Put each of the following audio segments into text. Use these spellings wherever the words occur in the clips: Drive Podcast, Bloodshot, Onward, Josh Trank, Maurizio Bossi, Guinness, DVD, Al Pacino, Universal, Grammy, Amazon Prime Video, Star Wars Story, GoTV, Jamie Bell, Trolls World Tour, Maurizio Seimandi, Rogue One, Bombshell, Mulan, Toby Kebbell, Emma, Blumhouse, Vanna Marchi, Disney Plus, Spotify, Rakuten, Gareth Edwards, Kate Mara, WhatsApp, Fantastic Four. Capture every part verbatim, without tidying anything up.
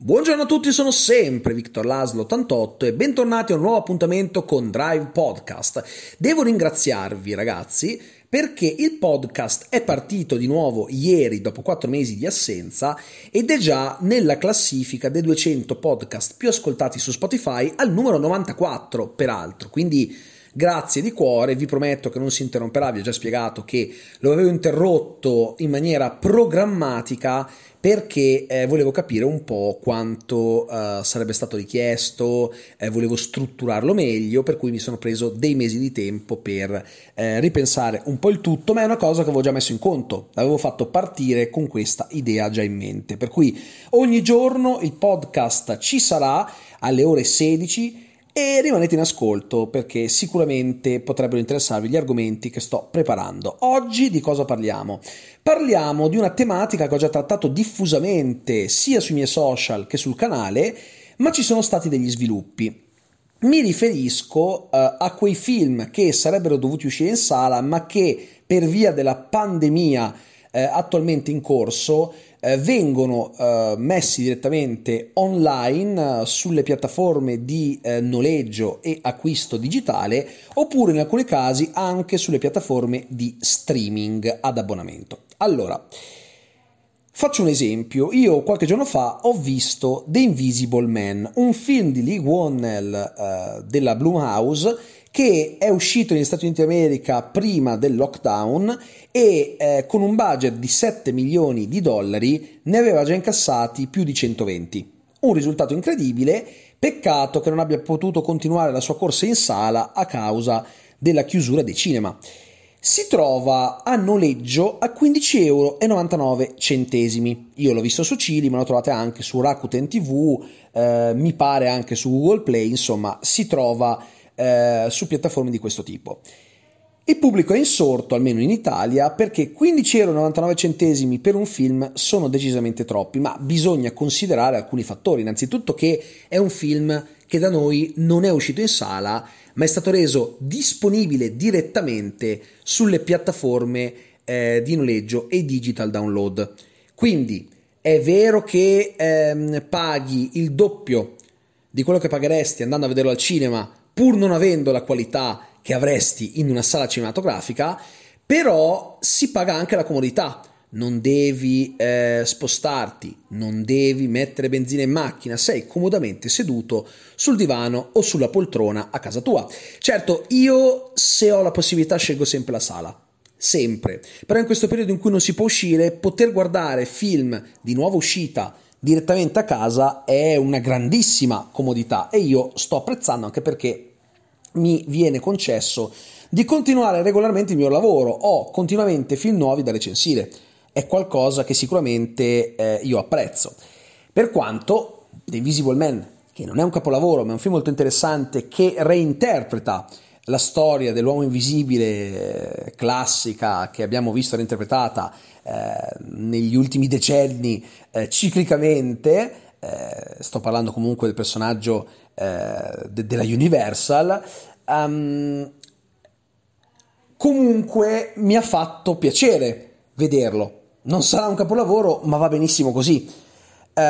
Buongiorno a tutti, sono sempre Victor Laszlo ottantotto e bentornati a un nuovo appuntamento con Drive Podcast. Devo ringraziarvi ragazzi perché il podcast è partito di nuovo ieri dopo quattro mesi di assenza ed è già nella classifica dei duecento podcast più ascoltati su Spotify al numero novantaquattro peraltro, quindi grazie di cuore, vi prometto che non si interromperà, vi ho già spiegato che lo avevo interrotto in maniera programmatica perché eh, volevo capire un po' quanto uh, sarebbe stato richiesto, eh, volevo strutturarlo meglio, per cui mi sono preso dei mesi di tempo per eh, ripensare un po' il tutto, ma è una cosa che avevo già messo in conto, l'avevo fatto partire con questa idea già in mente, per cui ogni giorno il podcast ci sarà alle ore sedici e rimanete in ascolto perché sicuramente potrebbero interessarvi gli argomenti che sto preparando. Oggi di cosa parliamo? Parliamo di una tematica che ho già trattato diffusamente sia sui miei social che sul canale, ma ci sono stati degli sviluppi. Mi riferisco uh, a quei film che sarebbero dovuti uscire in sala, ma che per via della pandemia uh, attualmente in corso Uh, vengono uh, messi direttamente online uh, sulle piattaforme di uh, noleggio e acquisto digitale, oppure in alcuni casi anche sulle piattaforme di streaming ad abbonamento. Allora, faccio un esempio. Io qualche giorno fa ho visto The Invisible Man, un film di Leigh Whannell uh, della Blumhouse, che è uscito negli Stati Uniti d'America prima del lockdown e eh, con un budget di sette milioni di dollari ne aveva già incassati più di centoventi. Un risultato incredibile, peccato che non abbia potuto continuare la sua corsa in sala a causa della chiusura dei cinema. Si trova a noleggio a quindici virgola novantanove euro. Io l'ho visto su Chili, ma lo trovate anche su Rakuten ti vu, eh, mi pare anche su Google Play, insomma si trova Eh, su piattaforme di questo tipo. Il pubblico è insorto, almeno in Italia, perché quindici virgola novantanove euro per un film sono decisamente troppi, ma bisogna considerare alcuni fattori. Innanzitutto che è un film che da noi non è uscito in sala, ma è stato reso disponibile direttamente sulle piattaforme eh, di noleggio e digital download. Quindi è vero che ehm, paghi il doppio di quello che pagheresti andando a vederlo al cinema, pur non avendo la qualità che avresti in una sala cinematografica, però si paga anche la comodità. Non devi eh, spostarti, non devi mettere benzina in macchina, sei comodamente seduto sul divano o sulla poltrona a casa tua. Certo, io se ho la possibilità scelgo sempre la sala, sempre. Però in questo periodo in cui non si può uscire, poter guardare film di nuova uscita direttamente a casa è una grandissima comodità e io sto apprezzando, anche perché mi viene concesso di continuare regolarmente il mio lavoro, ho continuamente film nuovi da recensire, è qualcosa che sicuramente eh, io apprezzo. Per quanto The Invisible Man, che non è un capolavoro ma è un film molto interessante che reinterpreta la storia dell'uomo invisibile eh, classica che abbiamo visto reinterpretata eh, negli ultimi decenni eh, ciclicamente, eh, sto parlando comunque del personaggio eh, de- della Universal, um, comunque mi ha fatto piacere vederlo. Non sarà un capolavoro, ma va benissimo così. Uh,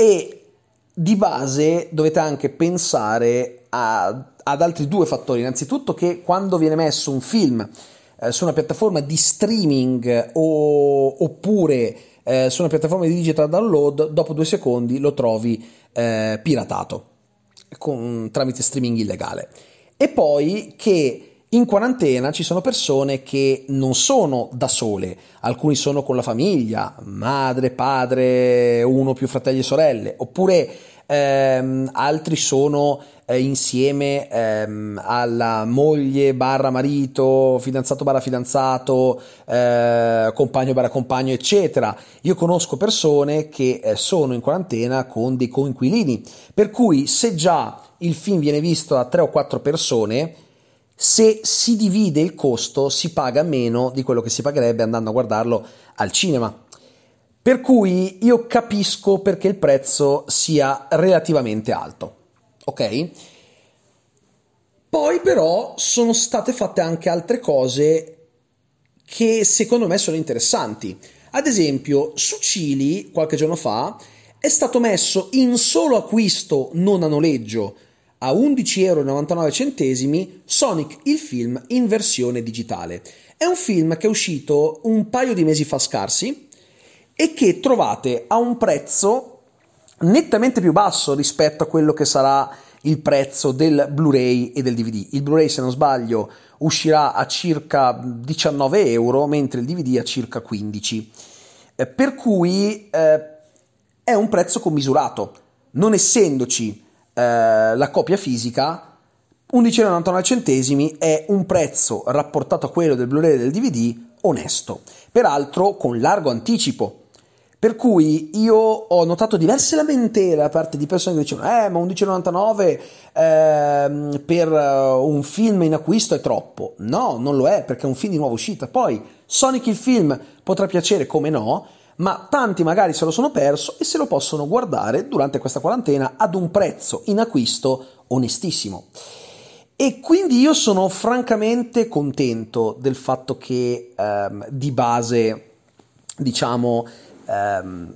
e di base dovete anche pensare a ad altri due fattori. Innanzitutto che quando viene messo un film eh, su una piattaforma di streaming o, oppure eh, su una piattaforma di digital download, dopo due secondi lo trovi eh, piratato con, tramite streaming illegale. E poi che in quarantena ci sono persone che non sono da sole, alcuni sono con la famiglia, madre, padre, uno o più fratelli e sorelle, oppure ehm, altri sono eh, insieme ehm, alla moglie barra marito, fidanzato barra fidanzato, eh, compagno barra compagno, eccetera. Io conosco persone che eh, sono in quarantena con dei coinquilini, per cui se già il film viene visto da tre o quattro persone, se si divide il costo si paga meno di quello che si pagherebbe andando a guardarlo al cinema. Per cui io capisco perché il prezzo sia relativamente alto, ok? Poi però sono state fatte anche altre cose che secondo me sono interessanti. Ad esempio su Chili qualche giorno fa è stato messo in solo acquisto, non a noleggio, a undici virgola novantanove euro Sonic il film in versione digitale. È un film che è uscito un paio di mesi fa scarsi e che trovate a un prezzo nettamente più basso rispetto a quello che sarà il prezzo del Blu-ray e del D V D. Il Blu-ray, se non sbaglio, uscirà a circa diciannove euro, mentre il D V D a circa quindici. Eh, per cui eh, è un prezzo commisurato. Non essendoci eh, la copia fisica, undici virgola novantanove euro è un prezzo rapportato a quello del Blu-ray e del D V D onesto, peraltro con largo anticipo. Per cui io ho notato diverse lamentele da parte di persone che dicevano eh ma undici virgola novantanove eh, per un film in acquisto è troppo. No, non lo è, perché è un film di nuova uscita. Poi Sonic il film potrà piacere, come no, ma tanti magari se lo sono perso e se lo possono guardare durante questa quarantena ad un prezzo in acquisto onestissimo. E quindi io sono francamente contento del fatto che ehm, di base, diciamo, Um,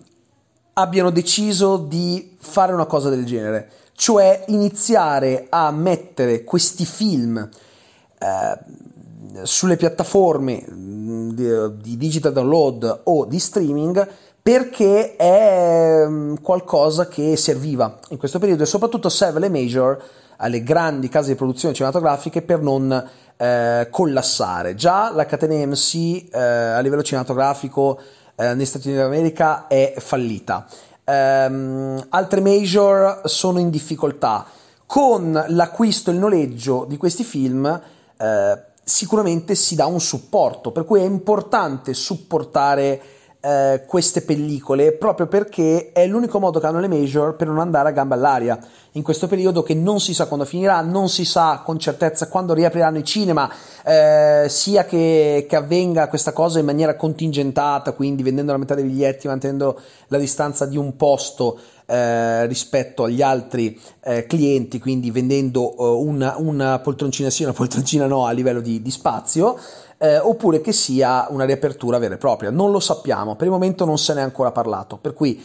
abbiano deciso di fare una cosa del genere, cioè iniziare a mettere questi film uh, sulle piattaforme di, di digital download o di streaming, perché è um, qualcosa che serviva in questo periodo e soprattutto serve alle major, alle grandi case di produzione cinematografiche, per non uh, collassare. Già la catena M C uh, a livello cinematografico Eh, negli Stati Uniti d'America è fallita, um, altre major sono in difficoltà. Con l'acquisto e il noleggio di questi film eh, sicuramente si dà un supporto, per cui è importante supportare eh, queste pellicole, proprio perché è l'unico modo che hanno le major per non andare a gamba all'aria in questo periodo che non si sa quando finirà, non si sa con certezza quando riapriranno i cinema, eh, sia che, che avvenga questa cosa in maniera contingentata, quindi vendendo la metà dei biglietti, mantenendo la distanza di un posto eh, rispetto agli altri eh, clienti, quindi vendendo eh, una, una poltroncina sì, una poltroncina no a livello di, di spazio, eh, oppure che sia una riapertura vera e propria. Non lo sappiamo, per il momento non se ne è ancora parlato, per cui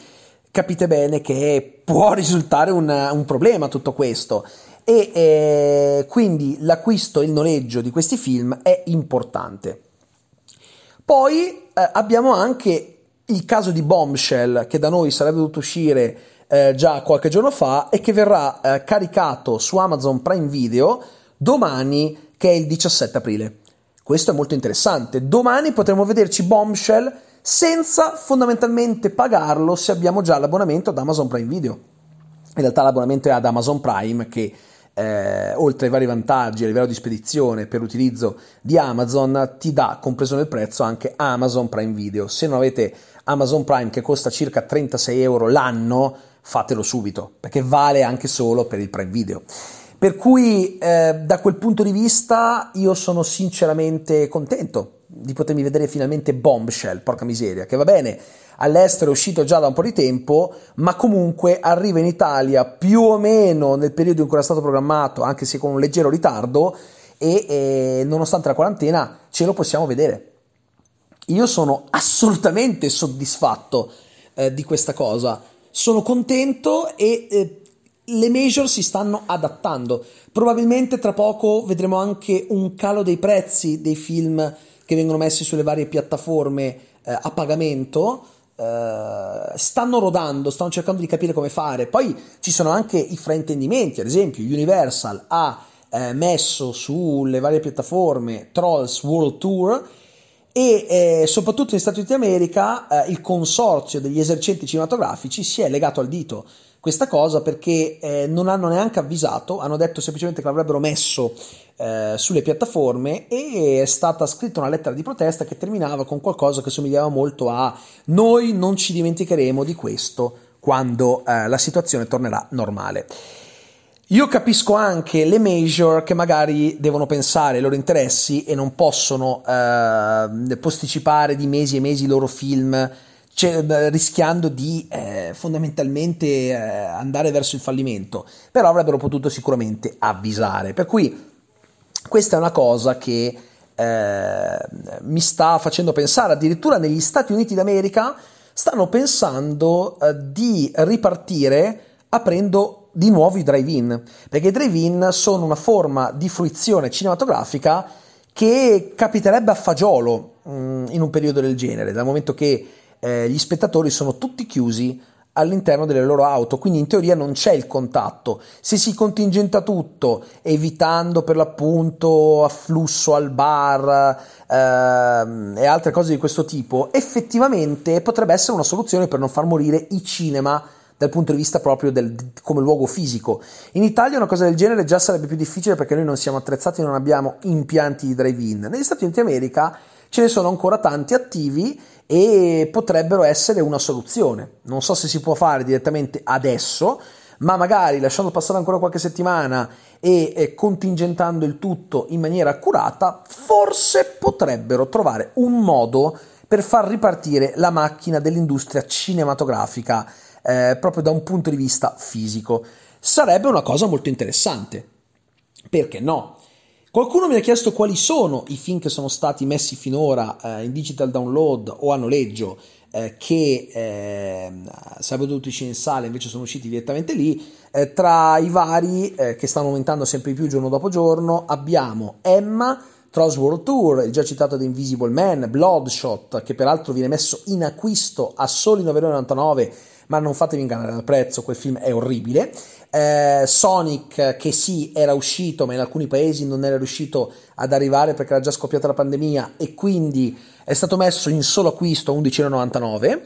capite bene che può risultare un, un problema tutto questo e eh, quindi l'acquisto e il noleggio di questi film è importante. Poi eh, abbiamo anche il caso di Bombshell, che da noi sarebbe dovuto uscire eh, già qualche giorno fa e che verrà eh, caricato su Amazon Prime Video domani, che è il diciassette aprile. Questo è molto interessante. Domani potremo vederci Bombshell senza fondamentalmente pagarlo, se abbiamo già l'abbonamento ad Amazon Prime Video. In realtà l'abbonamento è ad Amazon Prime che, eh, oltre ai vari vantaggi a livello di spedizione per l'utilizzo di Amazon, ti dà, compreso nel prezzo, anche Amazon Prime Video. Se non avete Amazon Prime, che costa circa trentasei euro l'anno, fatelo subito, perché vale anche solo per il Prime Video. Per cui eh, da quel punto di vista io sono sinceramente contento di potermi vedere finalmente Bombshell, porca miseria, che va bene, all'estero è uscito già da un po' di tempo, ma comunque arriva in Italia più o meno nel periodo in cui era stato programmato, anche se con un leggero ritardo, e eh, nonostante la quarantena ce lo possiamo vedere. Io sono assolutamente soddisfatto eh, di questa cosa, sono contento e eh, le major si stanno adattando. Probabilmente tra poco vedremo anche un calo dei prezzi dei film che vengono messi sulle varie piattaforme eh, a pagamento. Eh, stanno rodando, stanno cercando di capire come fare. Poi ci sono anche i fraintendimenti, ad esempio Universal ha eh, messo sulle varie piattaforme Trolls World Tour e eh, soprattutto negli Stati Uniti d'America eh, il consorzio degli esercenti cinematografici si è legato al dito questa cosa, perché eh, non hanno neanche avvisato, hanno detto semplicemente che l'avrebbero messo eh, sulle piattaforme, e è stata scritta una lettera di protesta che terminava con qualcosa che somigliava molto a "noi non ci dimenticheremo di questo quando eh, la situazione tornerà normale". Io capisco anche le major che magari devono pensare ai loro interessi e non possono eh, posticipare di mesi e mesi i loro film, cioè, rischiando di eh, fondamentalmente eh, andare verso il fallimento, però avrebbero potuto sicuramente avvisare. Per cui questa è una cosa che eh, mi sta facendo pensare. Addirittura negli Stati Uniti d'America stanno pensando eh, di ripartire aprendo di nuovo i drive-in, perché i drive-in sono una forma di fruizione cinematografica che capiterebbe a fagiolo mh, in un periodo del genere, dal momento che eh, gli spettatori sono tutti chiusi all'interno delle loro auto, quindi in teoria non c'è il contatto. Se si contingenta tutto, evitando per l'appunto afflusso al bar ehm, e altre cose di questo tipo, effettivamente potrebbe essere una soluzione per non far morire i cinema dal punto di vista proprio del, come luogo fisico. In Italia una cosa del genere già sarebbe più difficile, perché noi non siamo attrezzati, non abbiamo impianti di drive-in. Negli Stati Uniti d'America ce ne sono ancora tanti attivi e potrebbero essere una soluzione. Non so se si può fare direttamente adesso, ma magari lasciando passare ancora qualche settimana e eh, contingentando il tutto in maniera accurata, forse potrebbero trovare un modo per far ripartire la macchina dell'industria cinematografica eh, proprio da un punto di vista fisico. Sarebbe una cosa molto interessante, perché no? Qualcuno mi ha chiesto quali sono i film che sono stati messi finora eh, in digital download o a noleggio eh, che eh, sarebbero dovuti uscire in sala, invece sono usciti direttamente lì. Eh, tra i vari eh, che stanno aumentando sempre di più giorno dopo giorno abbiamo Emma, Trolls World Tour, il già citato The Invisible Man, Bloodshot, che peraltro viene messo in acquisto a soli nove virgola novantanove euro, ma non fatevi ingannare dal prezzo, quel film è orribile. Eh, Sonic, che sì, era uscito, ma in alcuni paesi non era riuscito ad arrivare perché era già scoppiata la pandemia, e quindi è stato messo in solo acquisto a undici virgola novantanove euro.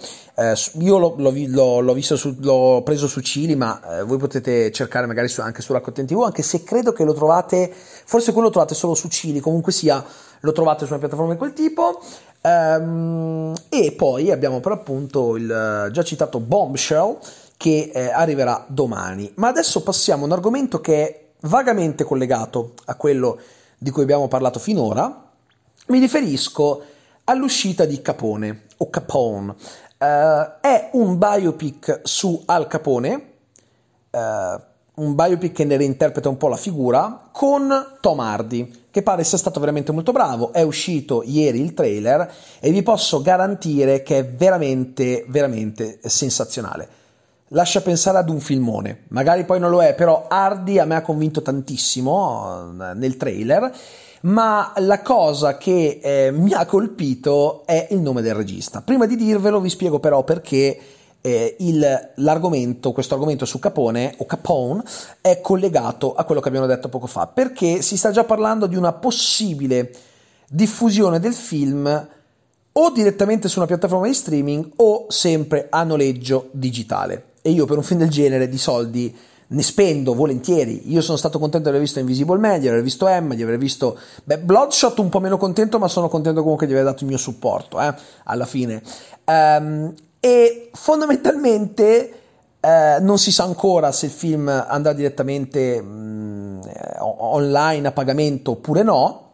Eh, io l'ho, l'ho, l'ho, l'ho, visto su, l'ho preso su Chili, ma eh, voi potete cercare magari su, anche su Rakuten ti vu, anche se credo che lo trovate, forse quello lo trovate solo su Chili, comunque sia lo trovate su una piattaforma di quel tipo. Um, e poi abbiamo per appunto il già citato Bombshell, che eh, arriverà domani. Ma adesso passiamo a un argomento che è vagamente collegato a quello di cui abbiamo parlato finora. Mi riferisco all'uscita di Capone o Capone. Uh, è un biopic su Al Capone, uh, un biopic che ne reinterpreta un po' la figura, con Tom Hardy, che pare sia stato veramente molto bravo. È uscito ieri il trailer e vi posso garantire che è veramente, veramente sensazionale. Lascia pensare ad un filmone, magari poi non lo è, però Hardy a me ha convinto tantissimo nel trailer, ma la cosa che eh, mi ha colpito è il nome del regista. Prima di dirvelo vi spiego però perché eh, il, l'argomento, questo argomento su Capone o Capone è collegato a quello che abbiamo detto poco fa, perché si sta già parlando di una possibile diffusione del film o direttamente su una piattaforma di streaming o sempre a noleggio digitale. E io per un film del genere di soldi ne spendo volentieri. Io sono stato contento di aver visto Invisible Man, di aver visto Emma, di aver visto beh, Bloodshot un po' meno contento, ma sono contento comunque di aver dato il mio supporto eh, alla fine. Um, e fondamentalmente eh, non si sa ancora se il film andrà direttamente mh, online a pagamento oppure no,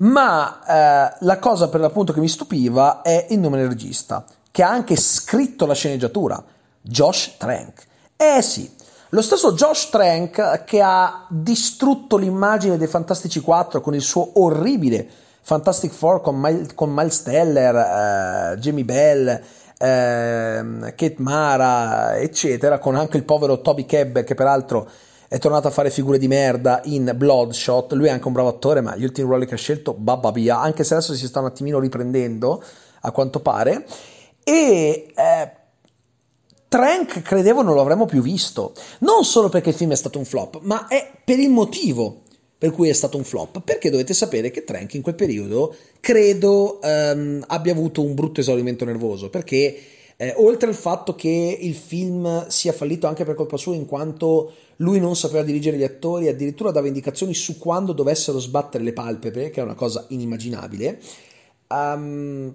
ma eh, la cosa per l'appunto che mi stupiva è il nome del regista, che ha anche scritto la sceneggiatura, Josh Trank. Eh sì, lo stesso Josh Trank che ha distrutto l'immagine dei Fantastici Quattro con il suo orribile Fantastic Four con, My- con Miles Teller, eh, Jamie Bell, eh, Kate Mara, eccetera, con anche il povero Toby Kebbell, che peraltro è tornato a fare figure di merda in Bloodshot. Lui è anche un bravo attore, ma gli ultimi ruoli che ha scelto, babba via, anche se adesso si sta un attimino riprendendo, a quanto pare. E eh, Trank credevo non lo avremmo più visto, non solo perché il film è stato un flop, ma è per il motivo per cui è stato un flop, perché dovete sapere che Trank in quel periodo credo ehm, abbia avuto un brutto esaurimento nervoso, perché Eh, oltre al fatto che il film sia fallito anche per colpa sua, in quanto lui non sapeva dirigere gli attori, addirittura dava indicazioni su quando dovessero sbattere le palpebre, che è una cosa inimmaginabile, um,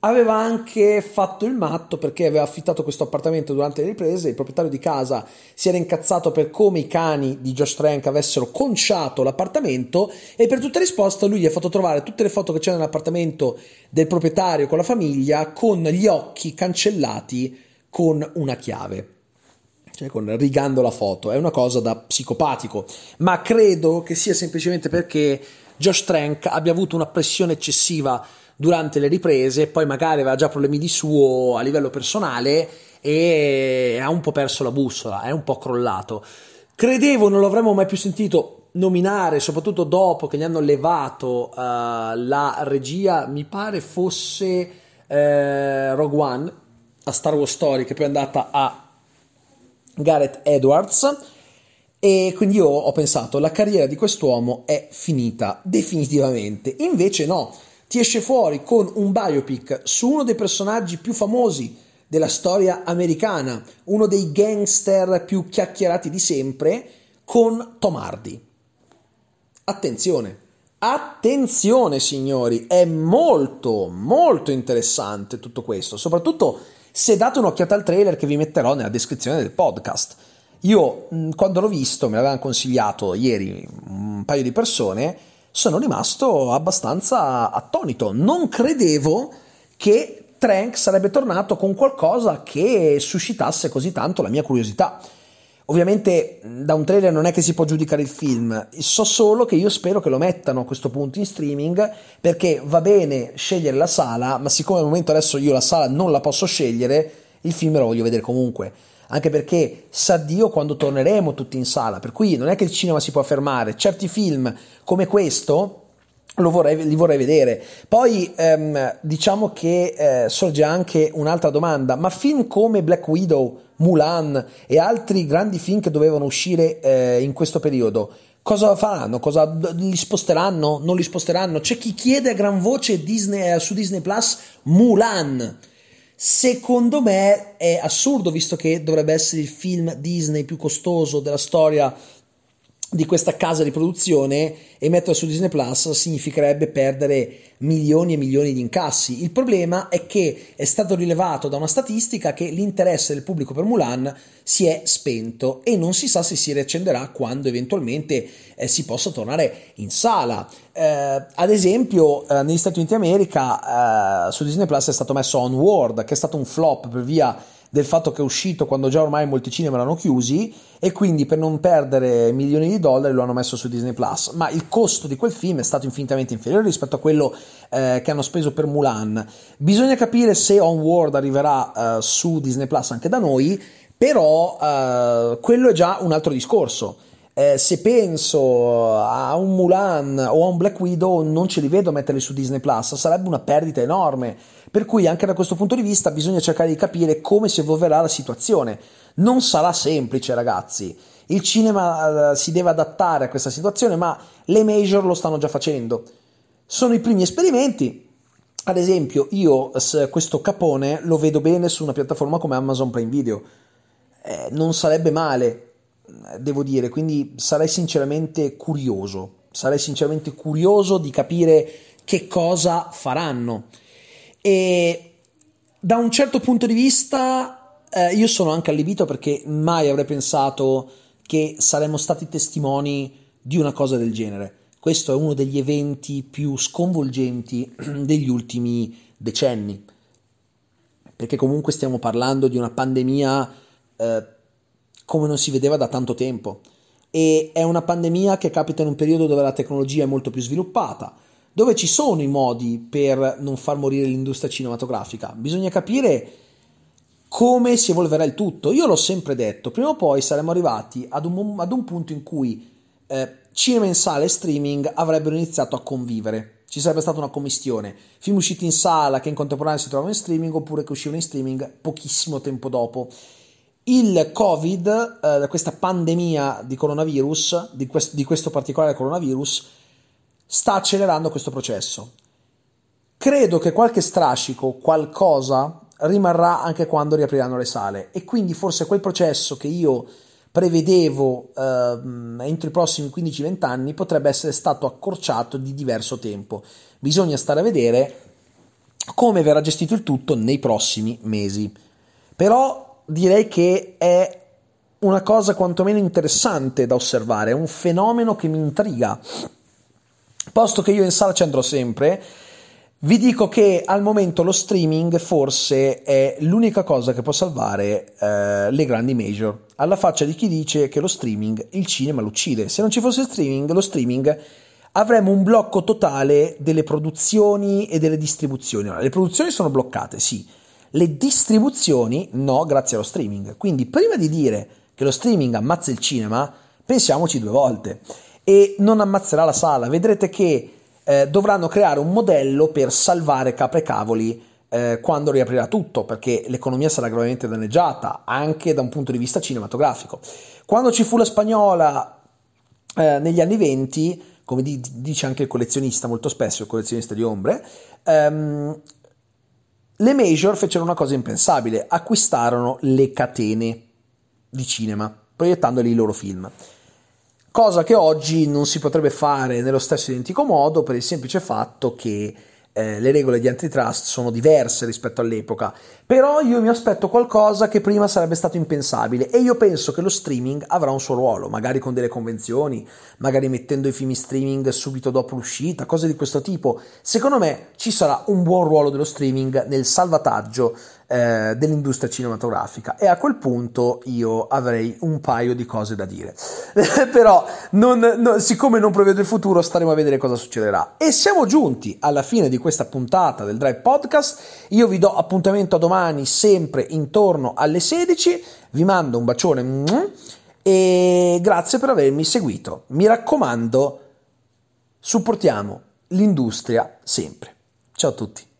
aveva anche fatto il matto perché aveva affittato questo appartamento durante le riprese. Il proprietario di casa si era incazzato per come i cani di Josh Trank avessero conciato l'appartamento, e per tutta risposta lui gli ha fatto trovare tutte le foto che c'erano nell'appartamento del proprietario con la famiglia, con gli occhi cancellati con una chiave, cioè con, rigando la foto. È una cosa da psicopatico, ma credo che sia semplicemente perché Josh Trank abbia avuto una pressione eccessiva durante le riprese, poi magari aveva già problemi di suo a livello personale e ha un po' perso la bussola, è un po' crollato. Credevo non l'avremmo mai più sentito nominare, soprattutto dopo che gli hanno levato uh, la regia, mi pare fosse uh, Rogue One, a Star Wars Story, che poi è andata a Gareth Edwards, e quindi io ho pensato la carriera di quest'uomo è finita definitivamente. Invece no, ti esce fuori con un biopic su uno dei personaggi più famosi della storia americana, uno dei gangster più chiacchierati di sempre, con Tom Hardy. Attenzione, attenzione signori, è molto molto interessante tutto questo, soprattutto se date un'occhiata al trailer che vi metterò nella descrizione del podcast. Io quando l'ho visto, me l'avevano consigliato ieri un paio di persone, sono rimasto abbastanza attonito, non credevo che Trank sarebbe tornato con qualcosa che suscitasse così tanto la mia curiosità. Ovviamente da un trailer non è che si può giudicare il film, so solo che io spero che lo mettano a questo punto in streaming, perché va bene scegliere la sala, ma siccome al momento adesso io la sala non la posso scegliere, il film lo voglio vedere comunque, anche perché sa Dio quando torneremo tutti in sala, per cui non è che il cinema si può fermare. Certi film come questo lo vorrei, li vorrei vedere. Poi ehm, diciamo che eh, sorge anche un'altra domanda, ma film come Black Widow, Mulan e altri grandi film che dovevano uscire eh, in questo periodo, cosa faranno? Cosa, li sposteranno? Non li sposteranno? C'è chi chiede a gran voce Disney, eh, su Disney Plus Mulan. Secondo me è assurdo, visto che dovrebbe essere il film Disney più costoso della storia di questa casa di produzione, e metterlo su Disney Plus significherebbe perdere milioni e milioni di incassi. Il problema è che è stato rilevato da una statistica che l'interesse del pubblico per Mulan si è spento e non si sa se si riaccenderà quando eventualmente eh, si possa tornare in sala. Eh, ad esempio eh, negli Stati Uniti d'America eh, su Disney Plus è stato messo Onward, che è stato un flop per via del fatto che è uscito quando già ormai molti cinema l'hanno chiusi, e quindi per non perdere milioni di dollari lo hanno messo su Disney Plus, ma il costo di quel film è stato infinitamente inferiore rispetto a quello eh, che hanno speso per Mulan. Bisogna capire se Onward arriverà eh, su Disney Plus anche da noi, però eh, quello è già un altro discorso. Eh, se penso a un Mulan o a un Black Widow non ce li vedo metterli su Disney Plus, sarebbe una perdita enorme, per cui anche da questo punto di vista bisogna cercare di capire come si evolverà la situazione. Non sarà semplice ragazzi, il cinema eh, si deve adattare a questa situazione, ma le major lo stanno già facendo, sono i primi esperimenti. Ad esempio io questo Capone lo vedo bene su una piattaforma come Amazon Prime Video, eh, non sarebbe male, devo dire, quindi sarei sinceramente curioso, sarei sinceramente curioso di capire che cosa faranno. E da un certo punto di vista eh, io sono anche allibito, perché mai avrei pensato che saremmo stati testimoni di una cosa del genere. Questo è uno degli eventi più sconvolgenti degli ultimi decenni, perché comunque stiamo parlando di una pandemia eh, come non si vedeva da tanto tempo, e è una pandemia che capita in un periodo dove la tecnologia è molto più sviluppata, dove ci sono i modi per non far morire l'industria cinematografica. Bisogna capire come si evolverà il tutto. Io l'ho sempre detto, prima o poi saremmo arrivati ad un, ad un punto in cui eh, cinema in sala e streaming avrebbero iniziato a convivere, ci sarebbe stata una commistione, film usciti in sala che in contemporanea si trovavano in streaming, oppure che uscivano in streaming pochissimo tempo dopo. Il Covid, eh, questa pandemia di coronavirus, di, quest- di questo particolare coronavirus, sta accelerando questo processo. Credo che qualche strascico, qualcosa, rimarrà anche quando riapriranno le sale, e quindi forse quel processo che io prevedevo eh, entro i prossimi quindici venti anni potrebbe essere stato accorciato di diverso tempo. Bisogna stare a vedere come verrà gestito il tutto nei prossimi mesi. Però direi che è una cosa quantomeno interessante da osservare, è un fenomeno che mi intriga. Posto che io in sala ci andrò sempre, vi dico che al momento lo streaming forse è l'unica cosa che può salvare eh, le grandi major, alla faccia di chi dice che lo streaming il cinema lo uccide. Se non ci fosse streaming, lo streaming avremo un blocco totale delle produzioni e delle distribuzioni. Allora, le produzioni sono bloccate, sì, le distribuzioni no, grazie allo streaming. Quindi prima di dire che lo streaming ammazza il cinema, pensiamoci due volte, e non ammazzerà la sala. Vedrete che eh, dovranno creare un modello per salvare capre e cavoli eh, quando riaprirà tutto, perché l'economia sarà gravemente danneggiata, anche da un punto di vista cinematografico. Quando ci fu la spagnola eh, negli anni venti, come di, dice anche il collezionista molto spesso, il collezionista di ombre, ehm, le major fecero una cosa impensabile, acquistarono le catene di cinema, proiettandoli i loro film, cosa che oggi non si potrebbe fare nello stesso identico modo per il semplice fatto che eh, le regole di antitrust sono diverse rispetto all'epoca. Però io mi aspetto qualcosa che prima sarebbe stato impensabile, e io penso che lo streaming avrà un suo ruolo, magari con delle convenzioni, magari mettendo i film in streaming subito dopo l'uscita, cose di questo tipo. Secondo me ci sarà un buon ruolo dello streaming nel salvataggio eh, dell'industria cinematografica, e a quel punto io avrei un paio di cose da dire. Però non, no, siccome non prevedo il futuro, staremo a vedere cosa succederà. E siamo giunti alla fine di questa puntata del Drive Podcast. Io vi do appuntamento a domani sempre intorno alle sedici, vi mando un bacione e grazie per avermi seguito. Mi raccomando, supportiamo l'industria sempre. Ciao a tutti.